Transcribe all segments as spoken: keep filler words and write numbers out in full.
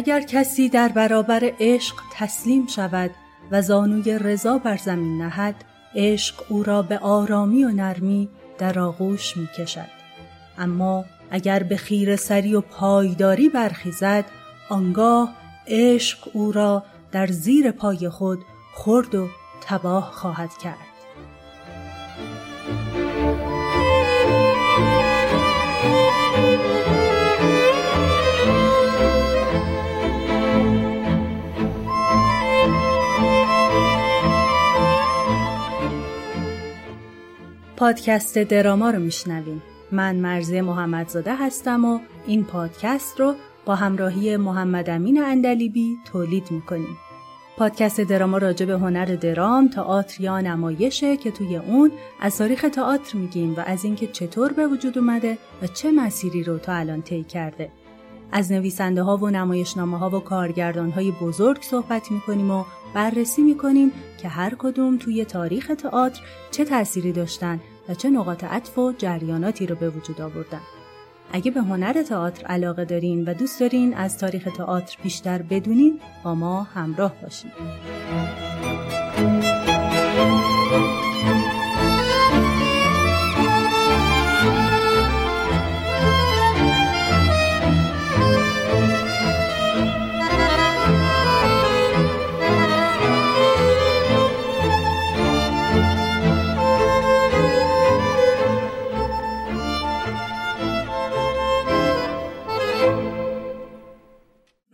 اگر کسی در برابر عشق تسلیم شود و زانوی رضا بر زمین نهد، عشق او را به آرامی و نرمی در آغوش می کشد. اما اگر به خیره سری و پایداری برخیزد، آنگاه عشق او را در زیر پای خود خرد و تباه خواهد کرد. پادکست دراما رو میشنویم. من مرضیه محمدزاده هستم و این پادکست رو با همراهی محمد امین اندلیبی تولید میکنیم. پادکست دراما راجع به هنر درام، تئاتر یا نمایشه که توی اون از تاریخ تئاتر میگیم و از اینکه چطور به وجود اومده و چه مسیری رو تا الان طی کرده. از نویسنده ها و نمایشنامه ها و کارگردان های بزرگ صحبت میکنیم و بررسی میکنیم که هر کدوم توی تاریخ تئاتر چه تأثیری داشتن و چه نقاط عطف و جریاناتی رو به وجود آوردن. اگه به هنر تئاتر علاقه دارین و دوست دارین از تاریخ تئاتر بیشتر بدونین، با ما همراه باشین.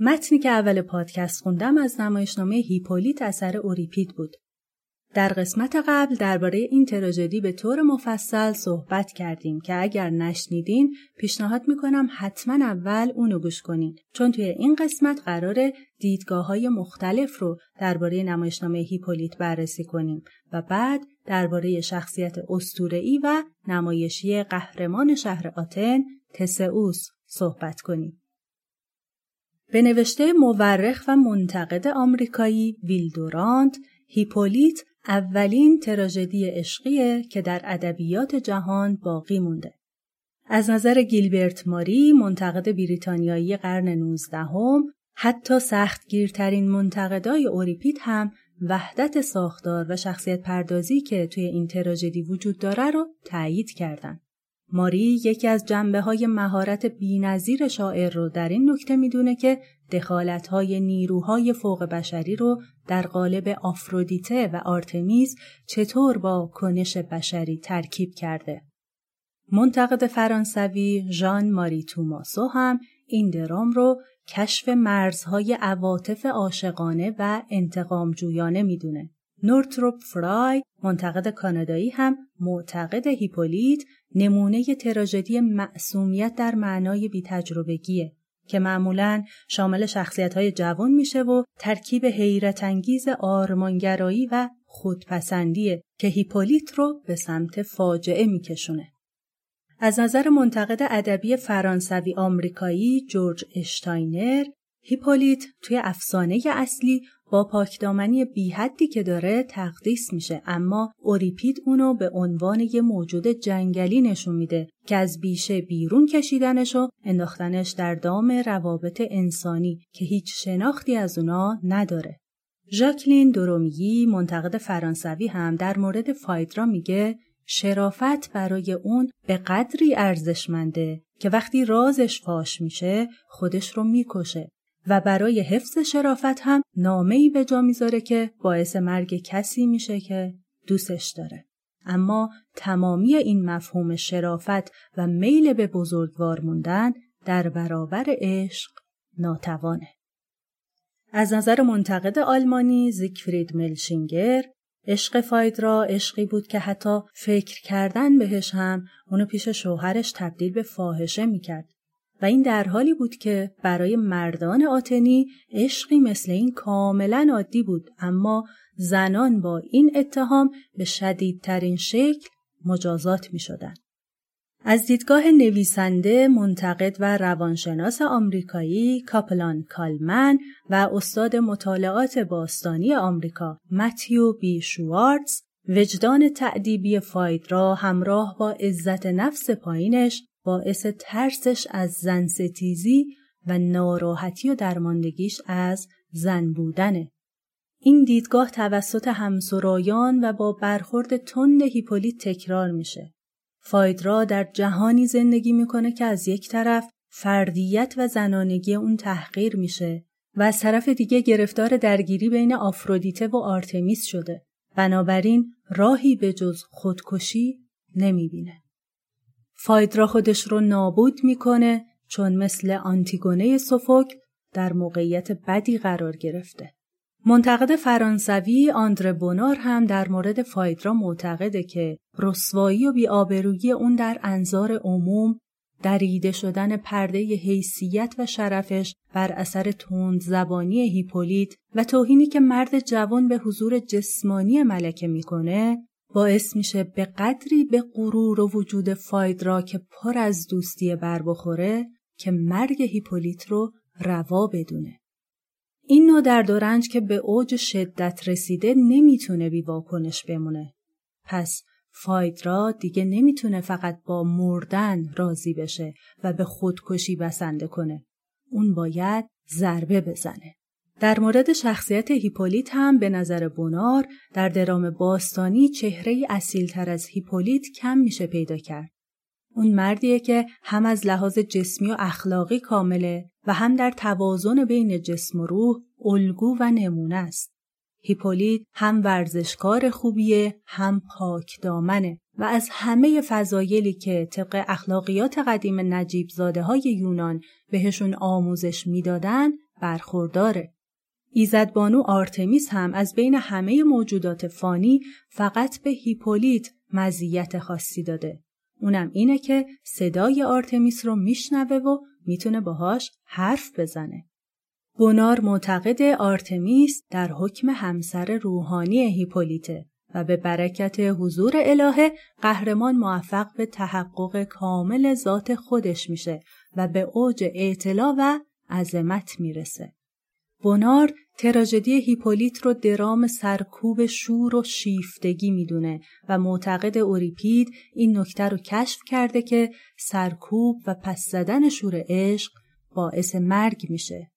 متنی که اول پادکست خوندم از نمایشنامه هیپولیت اثر اوریپید بود. در قسمت قبل درباره این تراژدی به طور مفصل صحبت کردیم که اگر نشنیدین پیشنهاد میکنم حتما اول اونو گوش کنین، چون توی این قسمت قراره دیدگاه‌های مختلف رو درباره نمایشنامه هیپولیت بررسی کنیم و بعد درباره شخصیت اسطوره‌ای و نمایشی قهرمان شهر آتن تسئوس صحبت کنیم. به نوشته مورخ و منتقد آمریکایی ویلدورانت، هیپولیت اولین تراژدی عشقیه که در ادبیات جهان باقی مونده. از نظر گیلبرت ماری، منتقد بریتانیایی قرن نوزدهم، حتی سختگیرترین منتقدای اوریپید هم وحدت ساختار و شخصیت پردازی که توی این تراژدی وجود داره رو تأیید کردن. ماری یکی از جنبه‌های مهارت بی‌نظیر شاعر رو در این نکته میدونه که دخالت‌های نیروهای فوق بشری رو در قالب آفرودیته و آرتمیز چطور با کنش بشری ترکیب کرده. منتقد فرانسوی جان ماری توماسو هم این درام رو کشف مرزهای عواطف عاشقانه و انتقامجویانه میدونه. نورترپ فرای، منتقد کانادایی، هم معتقد هیپولیت نمونه تراژدی معصومیت در معنای بی‌تجربگیه که معمولاً شامل شخصیت‌های جوان میشه و ترکیب حیرت‌انگیز آرمانگرایی و خودپسندیه که هیپولیت رو به سمت فاجعه میکشونه. از نظر منتقد ادبی فرانسوی آمریکایی جورج اشتاینر، هیپولیت توی افسانه اصلی با پاکدامنی بی‌حدی که داره تقدیس میشه، اما اوریپید اونو به عنوان یه موجود جنگلی نشون میده که از بیشه بیرون کشیدنش و انداختنش در دام روابط انسانی که هیچ شناختی از اونا نداره. ژاکلین دو رومیی، منتقد فرانسوی، هم در مورد فایدرا میگه شرافت برای اون به قدری ارزشمنده که وقتی رازش فاش میشه خودش رو میکشه و برای حفظ شرافت هم نامه‌ای به جا میذاره که باعث مرگ کسی میشه که دوستش داره. اما تمامی این مفهوم شرافت و میل به بزرگوار موندن در برابر عشق ناتوانه. از نظر منتقد آلمانی زیکفرید ملشینگر، عشق فایدرا عشقی بود که حتی فکر کردن بهش هم اونو پیش شوهرش تبدیل به فاحشه میکرد. و این در حالی بود که برای مردان آتنی عشقی مثل این کاملا عادی بود، اما زنان با این اتهام به شدیدترین شکل مجازات می شدن. از دیدگاه نویسنده، منتقد و روانشناس آمریکایی کاپلان کالمن و استاد مطالعات باستانی آمریکا متیو بی شوارتز، وجدان تأدیبی فایدرا همراه با عزت نفس پایینش باعث ترسش از زن‌ستیزی و ناراحتی و درماندگیش از زن بودنه. این دیدگاه توسط همسرایان و با برخورد تند هیپولیت تکرار میشه. فایدرا در جهانی زندگی میکنه که از یک طرف فردیت و زنانگی اون تحقیر میشه و از طرف دیگه گرفتار درگیری بین آفرودیته و آرتمیس شده. بنابراین راهی به جز خودکشی نمیبینه. فایدرا خودش رو نابود میکنه چون مثل آنتیگونه سفوک در موقعیت بدی قرار گرفته. منتقد فرانسوی آندره بونار هم در مورد فایدرا معتقده که رسوایی و بی‌آبرویی اون در انظار عموم، دریده شدن پرده حیثیت و شرفش بر اثر تند زبانی هیپولیت و توهینی که مرد جوان به حضور جسمانی ملکه میکنه، باعث میشه به قدری به غرور و وجود فایدرا که پر از دوستی بر بخوره که مرگ هیپولیت رو روا بدونه. این نوع درد و رنج که به اوج شدت رسیده نمیتونه بی واکنش بمونه. پس فایدرا دیگه نمیتونه فقط با مردن راضی بشه و به خودکشی بسنده کنه. اون باید ضربه بزنه. در مورد شخصیت هیپولیت هم به نظر بونار در درام باستانی چهره‌ای اصیل‌تر از هیپولیت کم میشه پیدا کرد. اون مردیه که هم از لحاظ جسمی و اخلاقی کامله و هم در توازن بین جسم و روح الگو و نمونه است. هیپولیت هم ورزشکار خوبیه، هم پاک دامنه و از همه فضایلی که طبق اخلاقیات قدیم نجیب زاده های یونان بهشون آموزش میدادن برخورداره. ایزدبانو آرتمیس هم از بین همه موجودات فانی فقط به هیپولیت مزیت خاصی داده. اونم اینه که صدای آرتمیس رو میشنوه و میتونه باهاش حرف بزنه. بونار معتقد آرتمیس در حکم همسر روحانی هیپولیته و به برکت حضور الهه قهرمان موفق به تحقق کامل ذات خودش میشه و به اوج اعتلا و عظمت میرسه. بونار تراژدی هیپولیت رو درام سرکوب شور و شیفتگی میدونه و معتقد اوریپید این نکته رو کشف کرده که سرکوب و پس زدن شور عشق باعث مرگ میشه.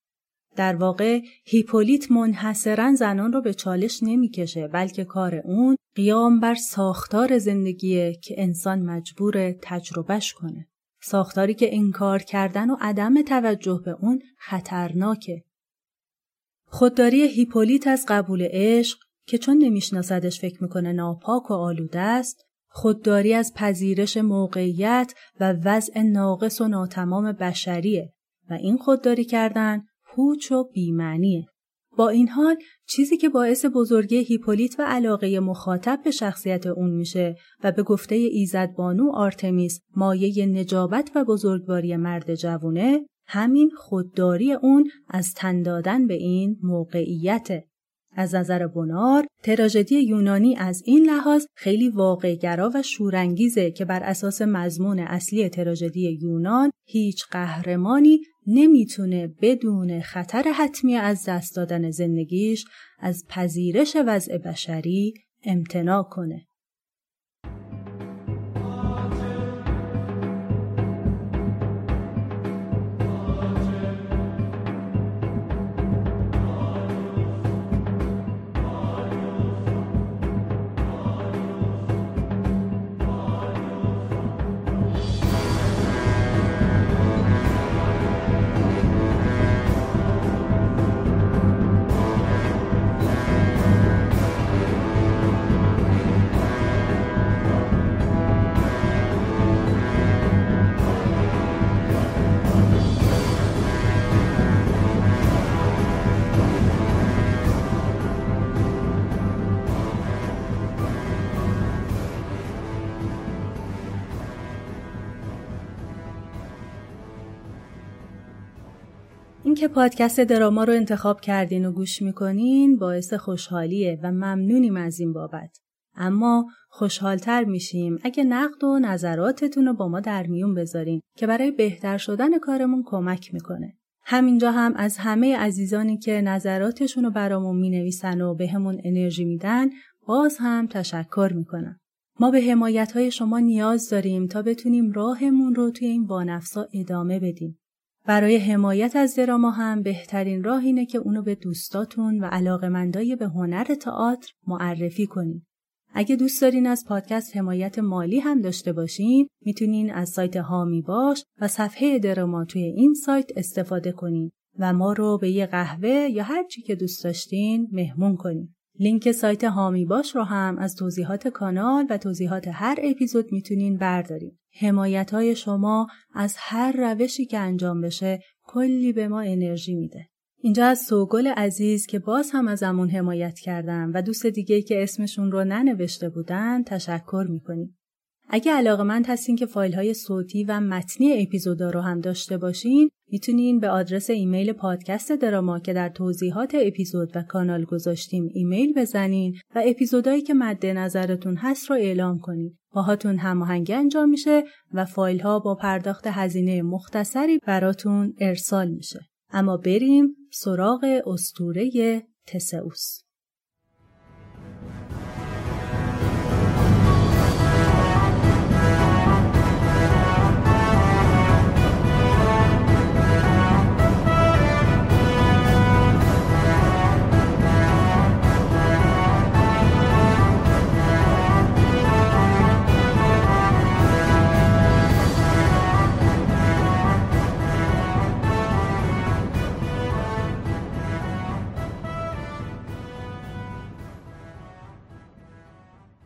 در واقع هیپولیت منحصراً زنان رو به چالش نمیکشه، بلکه کار اون قیام بر ساختار زندگیه که انسان مجبور تجربهش کنه. ساختاری که انکار کردن و عدم توجه به اون خطرناکه. خودداری هیپولیت از قبول عشق که چون نمیشناسدش فکر میکنه ناپاک و آلوده است، خودداری از پذیرش موقعیت و وضع ناقص و ناتمام بشریه و این خودداری کردن پوچ و بی‌معنیه. با این حال چیزی که باعث بزرگی هیپولیت و علاقه مخاطب به شخصیت اون میشه و به گفته ایزدبانو آرتمیس مایه نجابت و بزرگواری مرد جوونه، همین خودداری اون از تن دادن به این موقعیته. از نظر بونار، تراژدی یونانی از این لحاظ خیلی واقع‌گرا و شورانگیزه که بر اساس مضمون اصلی تراژدی یونان هیچ قهرمانی نمیتونه بدون خطر حتمی از دست دادن زندگیش از پذیرش وضع بشری امتناع کنه. که پادکست دراما رو انتخاب کردین و گوش میکنین باعث خوشحالیه و ممنونیم از این بابت. اما خوشحالتر میشیم اگه نقد و نظراتتون رو با ما در میون بذارین که برای بهتر شدن کارمون کمک میکنه. همینجا هم از همه عزیزانی که نظراتشون رو برامون مینویسن و بهمون انرژی میدن باز هم تشکر میکنم. ما به حمایت‌های شما نیاز داریم تا بتونیم راهمون رو توی این بانفسا ادامه بدیم. برای حمایت از دراما هم بهترین راه اینه که اونو به دوستاتون و علاقه‌مندای به هنر تئاتر معرفی کنین. اگه دوست دارین از پادکست حمایت مالی هم داشته باشین، میتونین از سایت هامی باش و صفحه دراما توی این سایت استفاده کنین و ما رو به یه قهوه یا هر چی که دوست داشتین مهمون کنین. لینک سایت هامی باش رو هم از توضیحات کانال و توضیحات هر اپیزود میتونین بردارین. حمایت‌های شما از هر روشی که انجام بشه کلی به ما انرژی میده. اینجا از سوگل عزیز که باز هم ازمون حمایت کردن و دوست دیگه‌ای که اسمشون رو ننوشته بودن تشکر میکنیم. اگه علاقه‌مند هستین که فایل‌های صوتی و متنی اپیزودا رو هم داشته باشین، میتونین به آدرس ایمیل پادکست دراما که در توضیحات اپیزود و کانال گذاشتیم ایمیل بزنین و اپیزودایی که مد نظرتون هست رو اعلام کنین. باهاتون هماهنگی انجام میشه و فایل‌ها با پرداخت هزینه مختصری براتون ارسال میشه. اما بریم سراغ اسطوره تسئوس.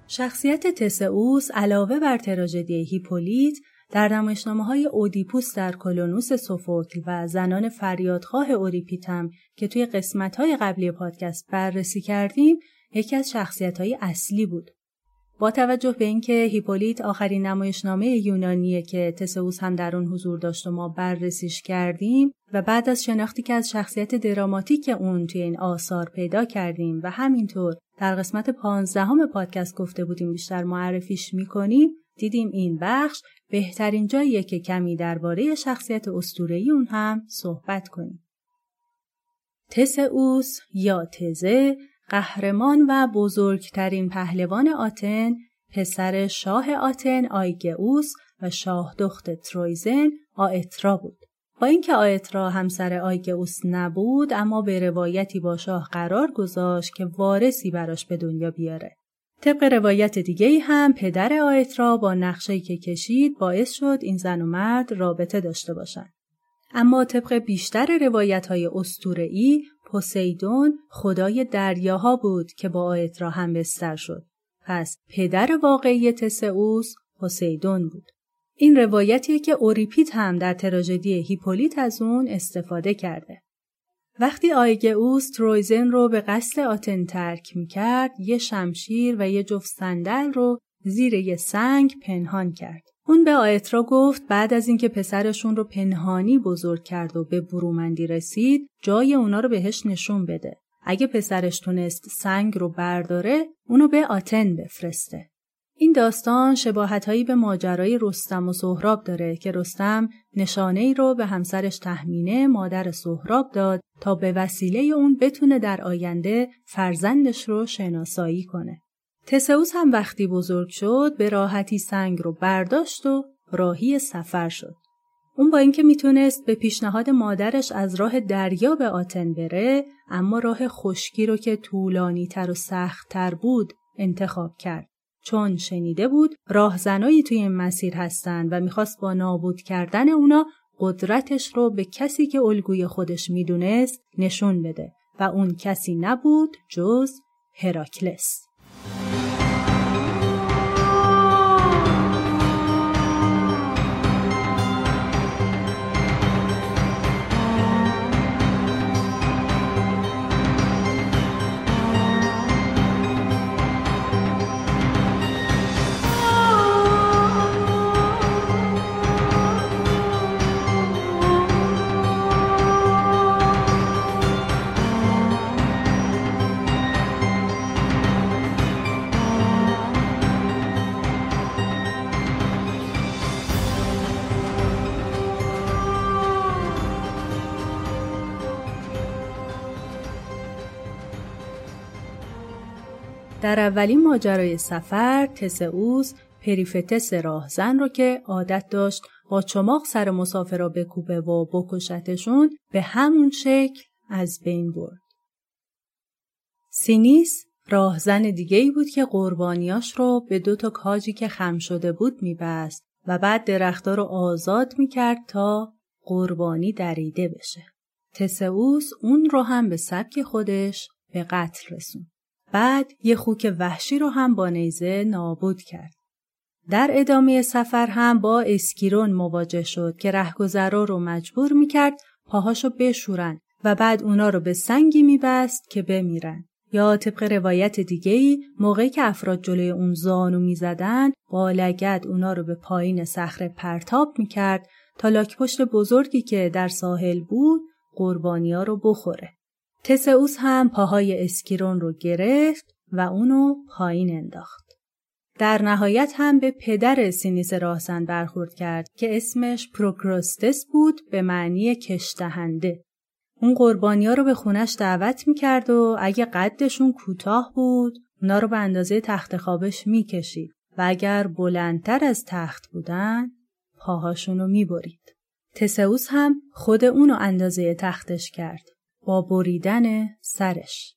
شخصیت تسئوس علاوه بر تراژدی هیپولیت در نمایشنامه‌های اودیپوس در کلونوس سفوک و زنان فریادخواه اوریپید هم که توی قسمت‌های قبلی پادکست بررسی کردیم، یکی از شخصیت‌های اصلی بود. با توجه به اینکه هیپولیت آخرین نمایشنامه یونانیه که تسئوس هم در اون حضور داشت و ما بررسیش کردیم و بعد از شناختی که از شخصیت دراماتیک اون توی این آثار پیدا کردیم و همینطور در قسمت پانزدهم پادکست گفته بودیم بیشتر معرفیش می‌کنیم، دیدیم این بخش بهترین جاییه که کمی درباره شخصیت اسطوره‌ای اون هم صحبت کنیم. تسئوس یا تزه، قهرمان و بزرگترین پهلوان آتن، پسر شاه آتن آیگئوس و شاه دخت ترویزن آیترا بود. با اینکه آیترا همسر آیگئوس نبود، اما به روایتی با شاه قرار گذاشت که وارثی براش به دنیا بیاره. طبق روایت دیگه‌ای هم پدر آیترا با نقشه‌ای که کشید باعث شد این زن و مرد رابطه داشته باشن. اما طبق بیشتر روایت‌های اسطوره‌ای، پوسیدون خدای دریاها بود که با آیترا همبستر شد. پس پدر واقعی تسئوس پوسیدون بود. این روایتیه که اوریپید هم در تراژدی هیپولیت از اون استفاده کرده. وقتی آیگئوس ترویزن رو به قصد آتن ترک میکرد، یه شمشیر و یه جفت صندل رو زیر یه سنگ پنهان کرد. اون به آیترا گفت بعد از اینکه پسرشون رو پنهانی بزرگ کرد و به برومندی رسید، جای اونا رو بهش نشون بده. اگه پسرش تونست سنگ رو برداره، اونو به آتن بفرسته. این داستان شباهت‌هایی به ماجرای رستم و سهراب داره که رستم نشانه‌ای رو به همسرش تهمینه مادر سهراب داد تا به وسیله اون بتونه در آینده فرزندش رو شناسایی کنه. تسئوس هم وقتی بزرگ شد به راحتی سنگ رو برداشت و راهی سفر شد. اون با اینکه میتونست به پیشنهاد مادرش از راه دریا به آتن بره، اما راه خشکی رو که طولانی‌تر و سخت‌تر بود انتخاب کرد. چون شنیده بود راهزنایی توی این مسیر هستن و میخواست با نابود کردن اونا قدرتش رو به کسی که الگوی خودش میدونست نشون بده و اون کسی نبود جز هراکلس. در اولین ماجرای سفر، تسئوس پریفتس راهزن رو که عادت داشت با چماق سر مسافرا بکوبه و بکشتشون به همون شکل از بین برد. سینیس راهزن دیگه‌ای بود که قربانیاش رو به دو تا کاجی که خم شده بود می‌بست و بعد درخت‌ها رو آزاد می‌کرد تا قربانی دریده بشه. تسئوس اون رو هم به سبک خودش به قتل رسوند. بعد یه خوک وحشی رو هم با نیزه نابود کرد. در ادامه سفر هم با اسکیرون مواجه شد که رهگذرا رو مجبور می‌کرد پاهاشو بشورن و بعد اونا رو به سنگی می‌بست که بمیرن. یا طبق روایت دیگه‌ای موقعی که افراد جلوی اون زانو می‌زدن با لگد اونا رو به پایین صخره پرتاب می‌کرد تا لاک‌پشت بزرگی که در ساحل بود قربانی‌ها رو بخوره. تسئوس هم پاهای اسکیرون رو گرفت و اونو پایین انداخت. در نهایت هم به پدر سینیس راهزن برخورد کرد که اسمش پروکروستس بود به معنی کش‌دهنده. اون قربانی‌ها رو به خونش دعوت می‌کرد و اگه قدشون کوتاه بود، اونا رو به اندازه تخت خوابش می‌کشید و اگر بلندتر از تخت بودن، پاهاشون رو می‌برید. تسئوس هم خود اونو اندازه تختش کرد با بریدن سرش.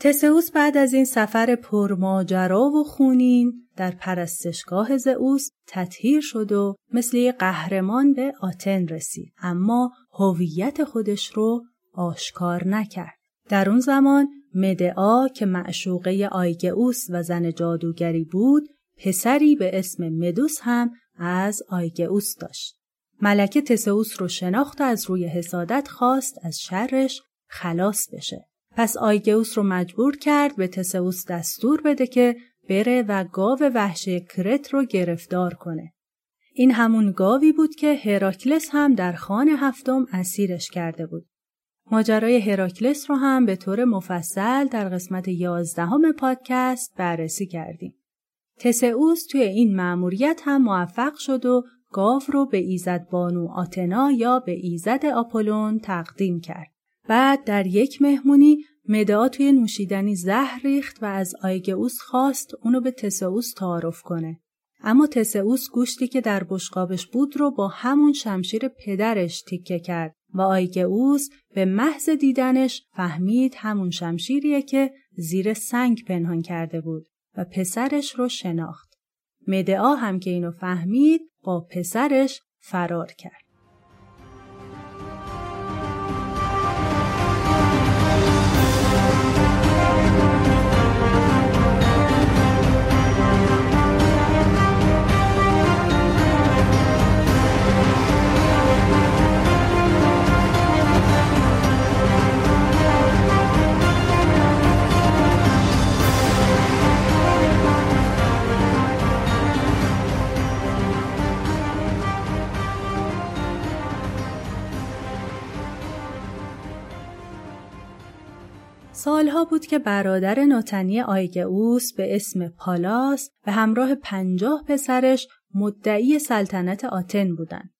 تسئوس بعد از این سفر پرماجرا و خونین در پرستشگاه زئوس تطهیر شد و مثل یک قهرمان به آتن رسید، اما هویت خودش رو آشکار نکرد. در اون زمان مدعا که معشوقه آیگئوس و زن جادوگری بود، پسری به اسم مدوس هم از آیگئوس داشت. ملکه تسئوس رو شناخت و از روی حسادت خواست از شرش خلاص بشه. پس آیگئوس رو مجبور کرد به تسئوس دستور بده که بره و گاو وحشی کرت رو گرفتار کنه. این همون گاوی بود که هراکلس هم در خان هفتم اسیرش کرده بود. ماجرای هراکلس رو هم به طور مفصل در قسمت یازدهم پادکست بررسی کردیم. تسئوس توی این مأموریت هم موفق شد و گاو رو به ایزد بانو آتنا یا به ایزد آپولون تقدیم کرد. بعد در یک مهمونی مدعا توی نوشیدنی زهر ریخت و از آیگئوس خواست اونو به تسئوس تعارف کنه. اما تسئوس گوشتی که در بشقابش بود رو با همون شمشیر پدرش تیکه کرد و آیگئوس به محض دیدنش فهمید همون شمشیریه که زیر سنگ پنهان کرده بود و پسرش رو شناخت. مدعا هم که اینو فهمید با پسرش فرار کرد. سالها بود که برادر ناتنی آیگئوس به اسم پالاس به همراه پنجاه پسرش مدعی سلطنت آتن بودند.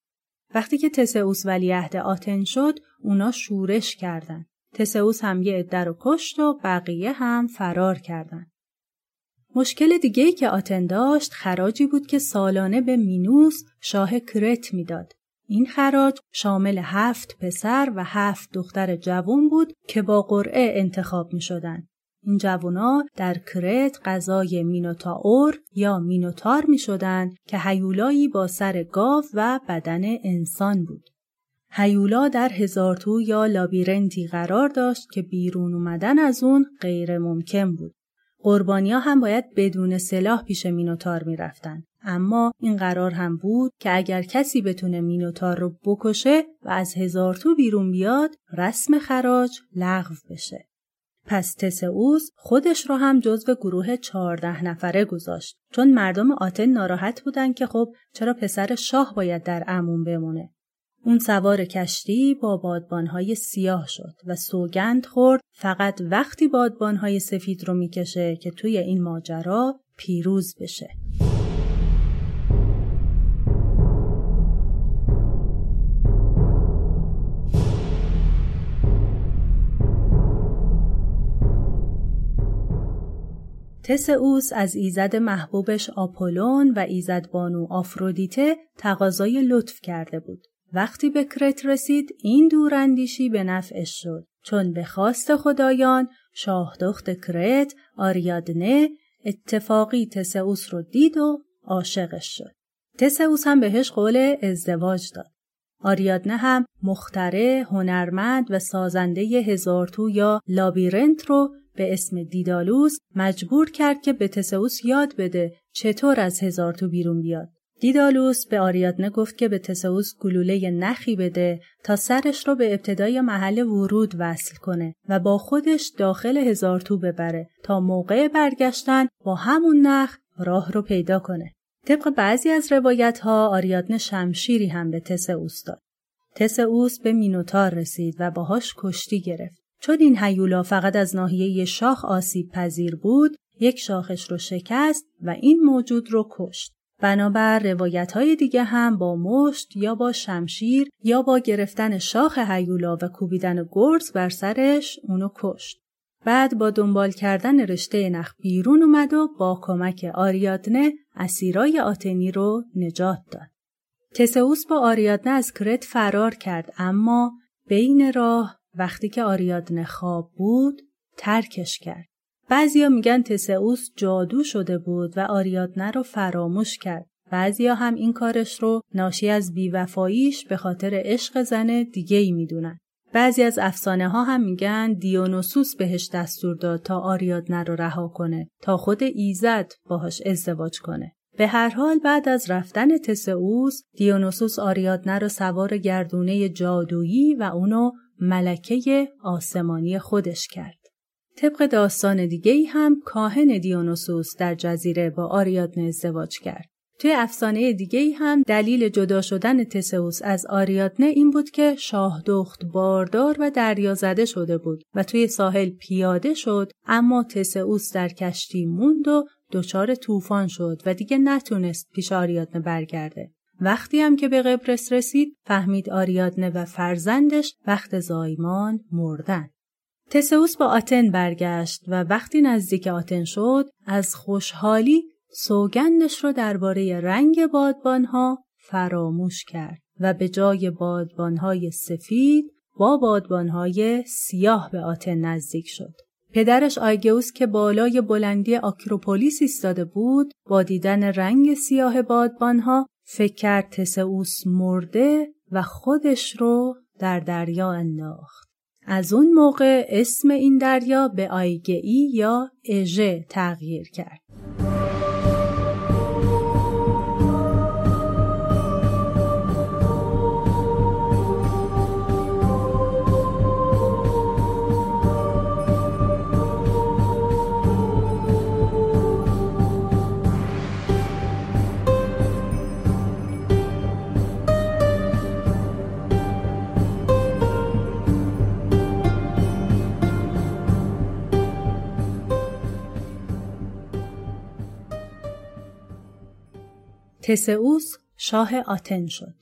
وقتی که تسئوس ولیعهد آتن شد، اونا شورش کردند. تسئوس هم یه عده رو کشت و بقیه هم فرار کردند. مشکل دیگه‌ای که آتن داشت خراجی بود که سالانه به مینوس شاه کرت میداد. این خراج شامل هفت پسر و هفت دختر جوان بود که با قرعه انتخاب می شدن. این جوان‌ها در کرت غذای مینو تار یا مینو تار می شدن که هیولایی با سر گاو و بدن انسان بود. هیولا در هزارتو یا لابیرنتی قرار داشت که بیرون اومدن از اون غیر ممکن بود. قربانی‌ها هم باید بدون سلاح پیش مینوتار می‌رفتن، اما این قرار هم بود که اگر کسی بتونه مینوتار رو بکشه و از هزارتو بیرون بیاد، رسم خراج لغو بشه. پس تسئوس خودش رو هم جزو گروه چهارده نفره گذاشت، چون مردم آتن ناراحت بودن که خب چرا پسر شاه باید در عمون بمونه. اون سوار کشتی با بادبانهای سیاه شد و سوگند خورد فقط وقتی بادبانهای سفید رو میکشه که توی این ماجرا پیروز بشه. تسئوس از ایزد محبوبش آپولون و ایزد بانو آفرودیته تقاضای لطف کرده بود. وقتی به کرت رسید این دوراندیشی به نفعش شد، چون به خواست خدایان شاهدخت کرت آریادنه اتفاقی تسئوس رو دید و عاشقش شد. تسئوس هم بهش قول ازدواج داد. آریادنه هم مخترع، هنرمند و سازنده هزارتو یا لابیرنت رو به اسم دیدالوس مجبور کرد که به تسئوس یاد بده چطور از هزارتو بیرون بیاد. دیدالوس به آریادنه گفت که به تسئوس گلوله نخی بده تا سرش رو به ابتدای محل ورود وصل کنه و با خودش داخل هزارتو ببره تا موقع برگشتن با همون نخ راه رو پیدا کنه. طبق بعضی از روایت‌ها آریادنه شمشیری هم به تسئوس داد. تسئوس به مینو تار رسید و باهاش کشتی گرفت. چون این هیولا فقط از ناحیه شاخ آسیب پذیر بود، یک شاخش رو شکست و این موجود رو کشت. بنابر روایت‌های دیگه هم با مشت یا با شمشیر یا با گرفتن شاخ هیولا و کوبیدن گرز بر سرش اونو کشت. بعد با دنبال کردن رشته نخ بیرون اومد و با کمک آریادنه اسیرای آتنی رو نجات داد. تسئوس با آریادنه از کرت فرار کرد، اما بین راه وقتی که آریادنه خواب بود ترکش کرد. بعضیا میگن تسئوس جادو شده بود و آریادنه رو فراموش کرد. بعضیا هم این کارش رو ناشی از بیوفاییش به خاطر عشق زن دیگه‌ای میدونن. بعضی از افسانه ها هم میگن دیونوسوس بهش دستور داد تا آریادنه رو رها کنه تا خود ایزد باهاش ازدواج کنه. به هر حال بعد از رفتن تسئوس، دیونوسوس آریادنه رو سوار گردونه جادویی و اونو ملکه آسمانی خودش کرد. طبق داستان دیگه‌ای هم کاهن دیونوسوس در جزیره با آریادنه ازدواج کرد. توی افسانه دیگه‌ای هم دلیل جدا شدن تسئوس از آریادنه این بود که شاهدخت باردار و دریازده شده بود و توی ساحل پیاده شد، اما تسئوس در کشتی موند و دچار طوفان شد و دیگه نتونست پیش آریادنه برگرده. وقتی هم که به قبرس رسید فهمید آریادنه و فرزندش وقت زایمان مردن. تسئوس با آتن برگشت و وقتی نزدیک آتن شد از خوشحالی سوگندش رو درباره رنگ بادبانها فراموش کرد و به جای بادبانهای سفید با بادبانهای سیاه به آتن نزدیک شد. پدرش آیگئوس که بالای بلندی آکروپولیس ایستاده بود با دیدن رنگ سیاه بادبانها فکر کرد تسئوس مرده و خودش رو در دریا انداخت. از اون موقع اسم این دریا به آیگئی یا اژه تغییر کرد. تسئوس شاه آتن شد.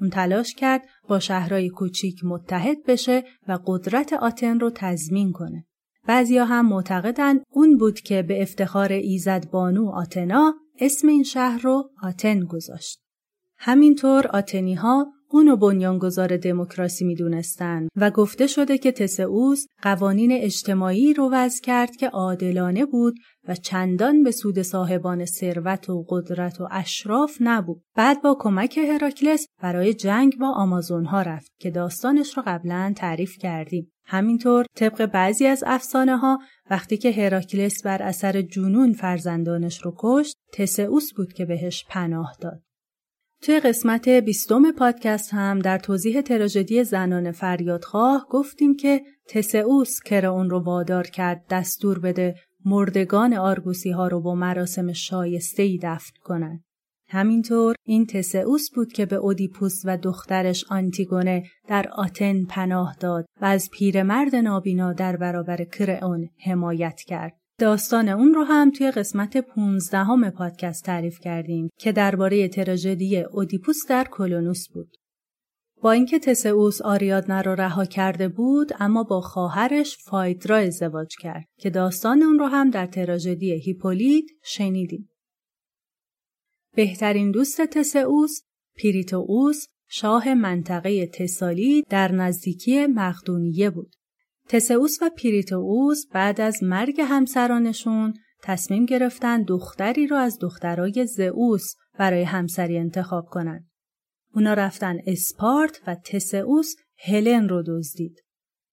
اون تلاش کرد با شهرهای کوچیک متحد بشه و قدرت آتن رو تضمین کنه. بعضیا هم معتقدن اون بود که به افتخار ایزد بانو آتنا اسم این شهر رو آتن گذاشت. همینطور آتنی ها اونو بنیانگذار دموکراسی میدونستن و گفته شده که تسئوس قوانین اجتماعی رو وضع کرد که عادلانه بود و چندان به سود صاحبان ثروت و قدرت و اشراف نبود. بعد با کمک هراکلس برای جنگ با آمازونها رفت که داستانش رو قبلا تعریف کردیم. همینطور طبق بعضی از افسانه ها وقتی که هراکلس بر اثر جنون فرزندانش رو کشت، تسئوس بود که بهش پناه داد. توی قسمت بیستم پادکست هم در توضیح تراژدی زنان فریادخواه گفتیم که تسئوس کرئون رو وادار کرد دستور بده مردگان آرگوسی ها رو با مراسم شایسته‌ای دفن کنند. همینطور این تسئوس بود که به اودیپوس و دخترش آنتیگونه در آتن پناه داد و از پیرمرد نابینا در برابر کرئون حمایت کرد. داستان اون رو هم توی قسمت پانزدهم پادکست تعریف کردیم که درباره تراژدی اودیپوس در کلونوس بود. با اینکه تسئوس آریادنه رو رها کرده بود، اما با خواهرش فایدرا ازدواج کرد که داستان اون رو هم در تراژدی هیپولیت شنیدیم. بهترین دوست تسئوس، پیریتوئوس، شاه منطقه تسالی در نزدیکی مقدونیه بود. تسئوس و پیریتوئوس بعد از مرگ همسرانشون تصمیم گرفتن دختری رو از دخترای زئوس برای همسری انتخاب کنن. اونا رفتن اسپارت و تسئوس هلن رو دزدید.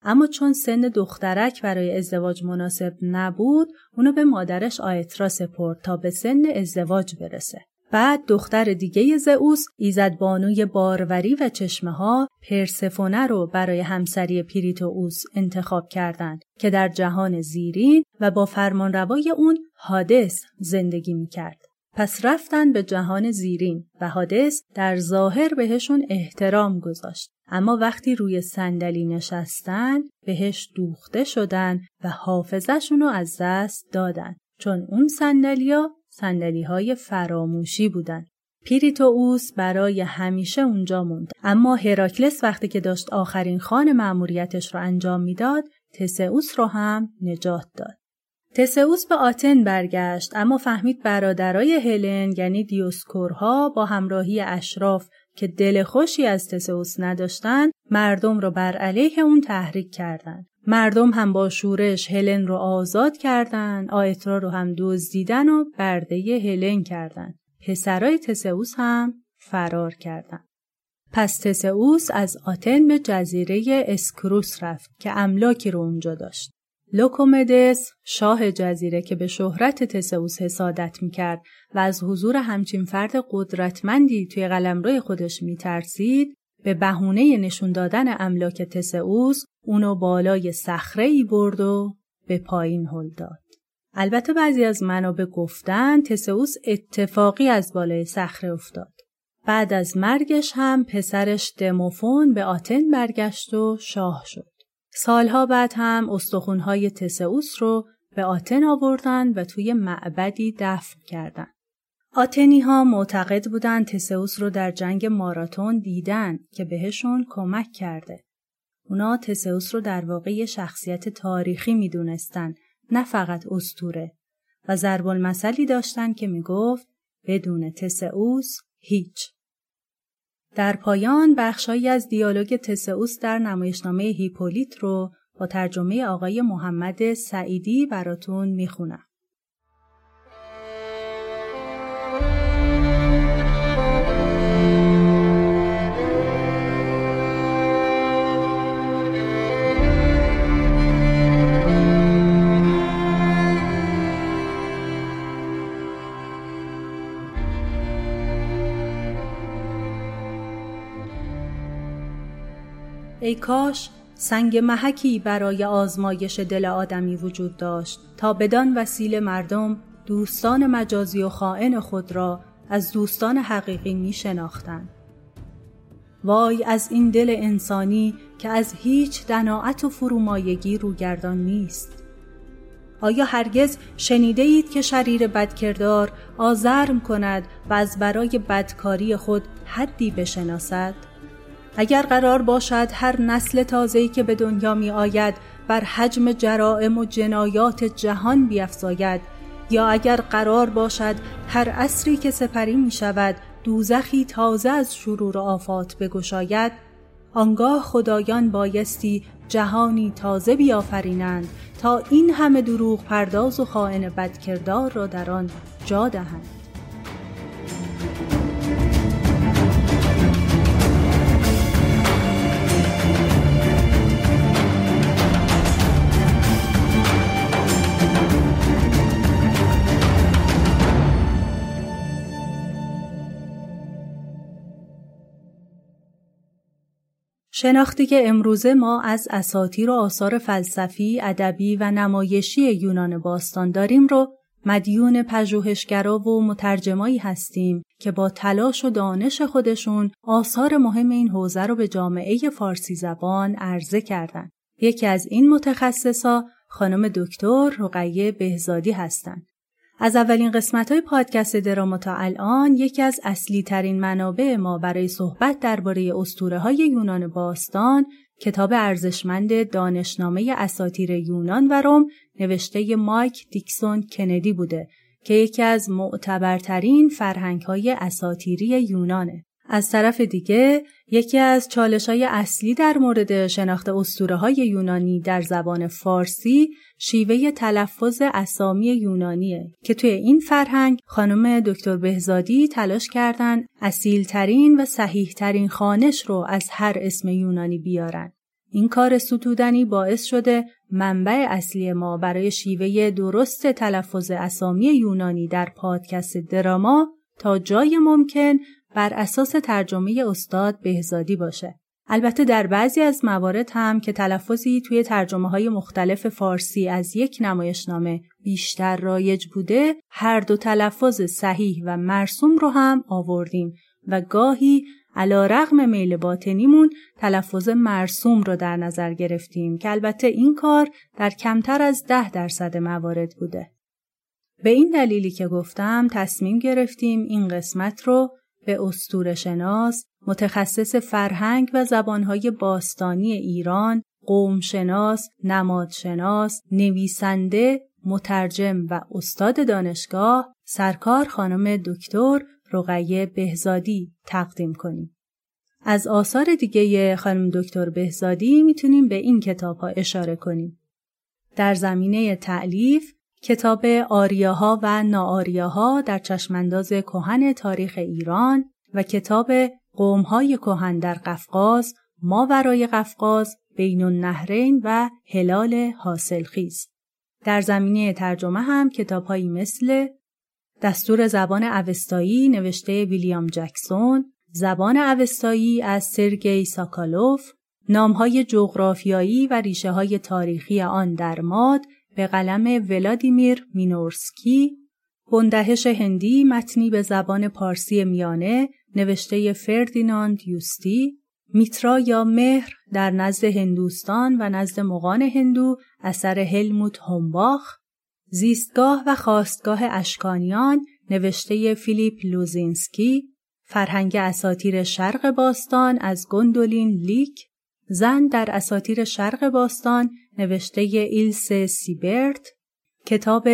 اما چون سن دخترک برای ازدواج مناسب نبود، اونو به مادرش آیترا سپرد تا به سن ازدواج برسه. بعد دختر دیگه زئوس، ایزدبانوی باروری و چشمه ها، پرسفونه رو برای همسری پیریتوئوس انتخاب کردند که در جهان زیرین و با فرمانروای اون هادس زندگی میکرد. پس رفتن به جهان زیرین و هادس در ظاهر بهشون احترام گذاشت، اما وقتی روی صندلی نشستن بهش دوخته شدن و حافظه‌شون رو از دست دادن، چون اون صندلی‌ها صندلی‌های فراموشی بودن. پیریتوئوس برای همیشه اونجا موند، اما هراکلس وقتی که داشت آخرین خان مأموریتش رو انجام میداد، تسئوس رو هم نجات داد. تسئوس به آتن برگشت، اما فهمید برادرای هلن یعنی دیوسکورها با همراهی اشراف که دل خوشی از تسئوس نداشتن، مردم رو بر علیه اون تحریک کردند. مردم هم با شورش هلن رو آزاد کردن، آیترا رو هم دزدیدن و برده هلن کردن. پسرای تسئوس هم فرار کردن. پس تسئوس از آتن به جزیره اسکروس رفت که املاکی رو اونجا داشت. لوکومدس، شاه جزیره که به شهرت تسئوس حسادت میکرد و از حضور همچین فرد قدرتمندی توی قلمرو خودش میترسید، به بهونه نشون دادن املاک تسئوس اونو بالای صخره‌ای برد و به پایین هل داد. البته بعضی از منابع گفتن تسئوس اتفاقی از بالای صخره افتاد. بعد از مرگش هم پسرش دموفون به آتن برگشت و شاه شد. سالها بعد هم استخوان‌های تسئوس رو به آتن آوردن و توی معبدی دفن کردن. آتنی‌ها معتقد بودن تسئوس رو در جنگ ماراتون دیدن که بهشون کمک کرده. اونا تسئوس رو در واقع یه شخصیت تاریخی می‌دونستن، نه فقط اسطوره، و ضرب المثلی داشتن که میگفت بدون تسئوس هیچ. در پایان بخشایی از دیالوگ تسئوس در نمایشنامه هیپولیت رو با ترجمه آقای محمد سعیدی براتون میخونم. ای کاش سنگ محکی برای آزمایش دل آدمی وجود داشت تا بدان وسیله مردم دوستان مجازی و خائن خود را از دوستان حقیقی می شناختند. وای از این دل انسانی که از هیچ دناعت و فرومایگی روگردان نیست. آیا هرگز شنیده اید که شریر بدکردار آزرم کند و از برای بدکاری خود حدی بشناسد؟ اگر قرار باشد هر نسل تازه‌ای که به دنیا می آید بر حجم جرائم و جنایات جهان بیفزاید، یا اگر قرار باشد هر عصری که سپری می شود دوزخی تازه از شرور و آفات بگشاید، آنگاه خدایان بایستی جهانی تازه بیافرینند تا این همه دروغ پرداز و خائن بدکردار را در آن جا دهند. شناختی که امروزه ما از اساطیر و آثار فلسفی، ادبی و نمایشی یونان باستان داریم رو مدیون پژوهشگرا و مترجمایی هستیم که با تلاش و دانش خودشون آثار مهم این حوزه رو به جامعه فارسی زبان عرضه کردن. یکی از این متخصصا خانم دکتر رقیه بهزادی هستند. از اولین قسمت‌های پادکست دراما تا الان یکی از اصلی ترین منابع ما برای صحبت درباره اسطوره‌های یونان باستان، کتاب ارزشمند دانشنامه اساطیر یونان و روم نوشته مایک دیکسون کنیدی بوده که یکی از معتبرترین فرهنگ‌های اساطیری یونانه. از طرف دیگه یکی از چالش‌های اصلی در مورد شناخت اسطوره‌های یونانی در زبان فارسی شیوه تلفظ اسامی یونانیه که توی این فرهنگ خانم دکتر بهزادی تلاش کردن اصیل‌ترین و صحیح‌ترین خوانش رو از هر اسم یونانی بیارن. این کار ستودنی باعث شده منبع اصلی ما برای شیوه درست تلفظ اسامی یونانی در پادکست دراما تا جای ممکن بر اساس ترجمه استاد بهزادی باشه. البته در بعضی از موارد هم که تلفظی توی ترجمه‌های مختلف فارسی از یک نمایشنامه بیشتر رایج بوده، هر دو تلفظ صحیح و مرسوم رو هم آوردیم و گاهی علی‌رغم میل باطنیمون تلفظ مرسوم رو در نظر گرفتیم که البته این کار در کمتر از ده درصد موارد بوده. به این دلیلی که گفتم تصمیم گرفتیم این قسمت رو به اسطوره‌شناس، متخصص فرهنگ و زبان‌های باستانی ایران، قوم‌شناس، نمادشناس، نویسنده، مترجم و استاد دانشگاه، سرکار خانم دکتر رقیه بهزادی تقدیم کنیم. از آثار دیگه خانم دکتر بهزادی میتونیم به این کتاب‌ها اشاره کنیم. در زمینه تألیف، کتاب آریاها و ناآریاها در چشمانداز کهن تاریخ ایران و کتاب قوم‌های کهن در قفقاز، ماورای قفقاز، بین النهرین و هلال حاصلخیز. در زمینه ترجمه هم کتاب‌هایی مثل دستور زبان اوستایی نوشته ویلیام جکسون، زبان اوستایی از سرگئی ساکالوف، نام‌های جغرافیایی و ریشه‌های تاریخی آن در ماد به قلم ولادیمیر مینورسکی، بندهش هندی متنی به زبان پارسی میانه نوشته فردیناند یوستی، میترا یا مهر در نزد هندوستان و نزد مغان هندو اثر هلموت هومباخ، زیستگاه و خاستگاه اشکانیان نوشته فیلیپ لوزینسکی، فرهنگ اساطیر شرق باستان از گندولین لیک، زن در اساطیر شرق باستان نوشته ایلس سیبرت، کتاب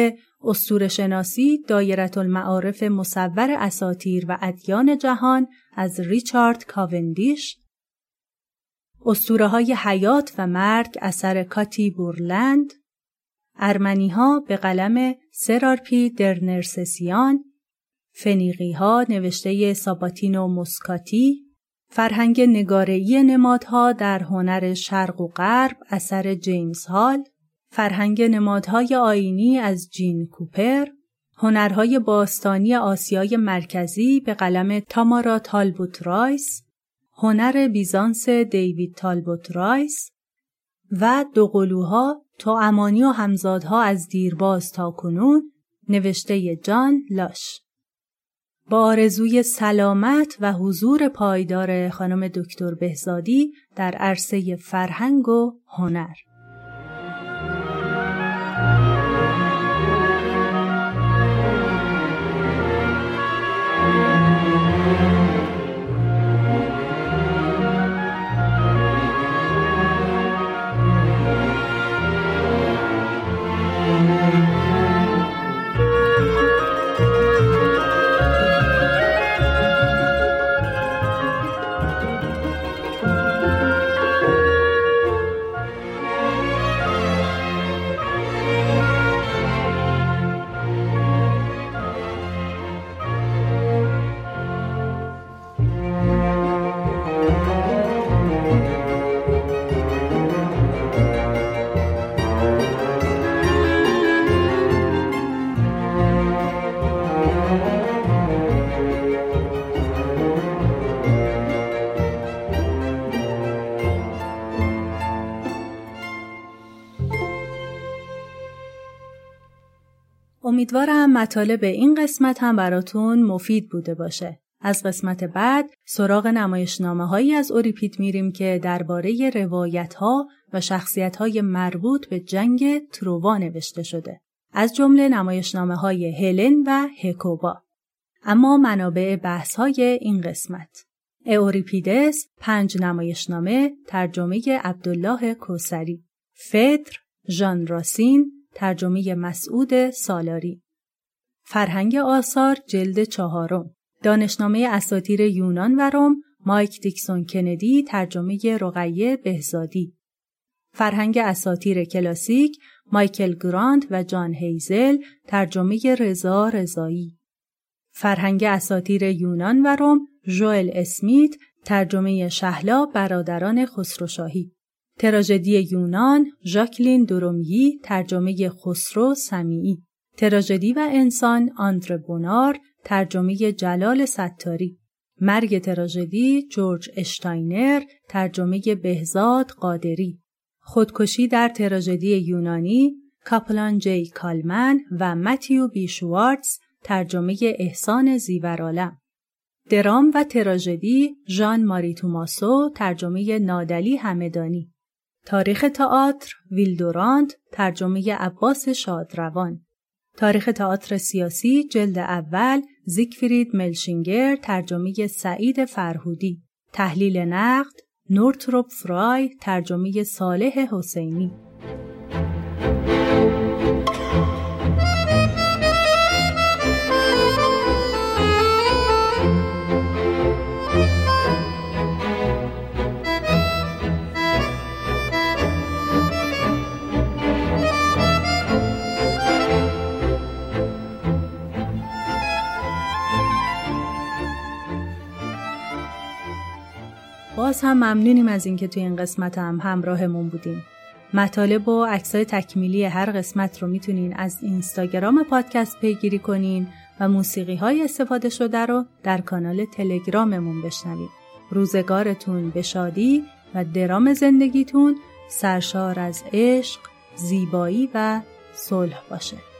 اسطوره‌شناسی دایره المعارف مصور اساطیر و ادیان جهان از ریچارد کاوندیش، اسطوره‌های حیات و مرگ اثر کاتی بورلند، ارمنی‌ها به قلم سرارپی درنرسسیان، فنیقی‌ها نوشته ساباتینو موسکاتی، فرهنگ نگاره‌ای نمادها در هنر شرق و غرب اثر جیمز هال، فرهنگ نمادهای آیینی از جین کوپر، هنرهای باستانی آسیای مرکزی به قلم تامارا تالبوت رایس، هنر بیزانس دیوید تالبوت رایس و دوقلوها توأمانی و همزادها از دیرباز تا کنون نوشته جان لاش. با آرزوی سلامت و حضور پایدار خانم دکتر بهزادی در عرصه فرهنگ و هنر. امیدوارم مطالب این قسمت هم براتون مفید بوده باشه. از قسمت بعد سراغ نمایشنامه‌هایی از اوریپید میریم که درباره روایت‌ها و شخصیت‌های مربوط به جنگ تروآ نوشته شده. از جمله نمایشنامه‌های هلن و هکوبا. اما منابع بحث‌های این قسمت: اوریپیدس، پنج نمایشنامه، ترجمه عبدالله کوسری. فدر، ژان راسین، ترجمه مسعود سالاری. فرهنگ آثار، جلد چهارم. دانشنامه اساطیر یونان و روم، مایک دیکسون کنیدی، ترجمه رقیه بهزادی. فرهنگ اساطیر کلاسیک، مایکل گراند و جان هیزل، ترجمه رضا رضایی. فرهنگ اساطیر یونان و روم، ژوئل اسمیت، ترجمه شهلا برادران خسروشاهی. تراژدی یونان، ژاکلین دو رومیی، ترجمه خسرو سمیعی. تراژدی و انسان، آندره بونار، ترجمه جلال ستاری. مرگ تراژدی، جورج اشتاینر، ترجمه بهزاد قادری. خودکشی در تراژدی یونانی، کاپلان کالمن و متیو بی شوارتز، ترجمه احسان زیورعالم. درام و تراژدی، جان ماری توماسو، ترجمه نادلی همدانی. تاریخ تئاتر، ویلدورانت، ترجمه عباس شادروان. تاریخ تئاتر سیاسی، جلد اول، زیکفرید ملشینگر، ترجمه سعید فرهودی. تحلیل نقد، نورترپ فرای، ترجمه صالح حسینی. باز هم ممنونیم از اینکه توی این قسمت هم همراهمون بودیم. مطالب و عکسای تکمیلی هر قسمت رو میتونین از اینستاگرام پادکست پیگیری کنین و موسیقی‌های استفاده شده رو در کانال تلگراممون بشنوید. روزگارتون به شادی و درام زندگیتون سرشار از عشق، زیبایی و صلح باشه.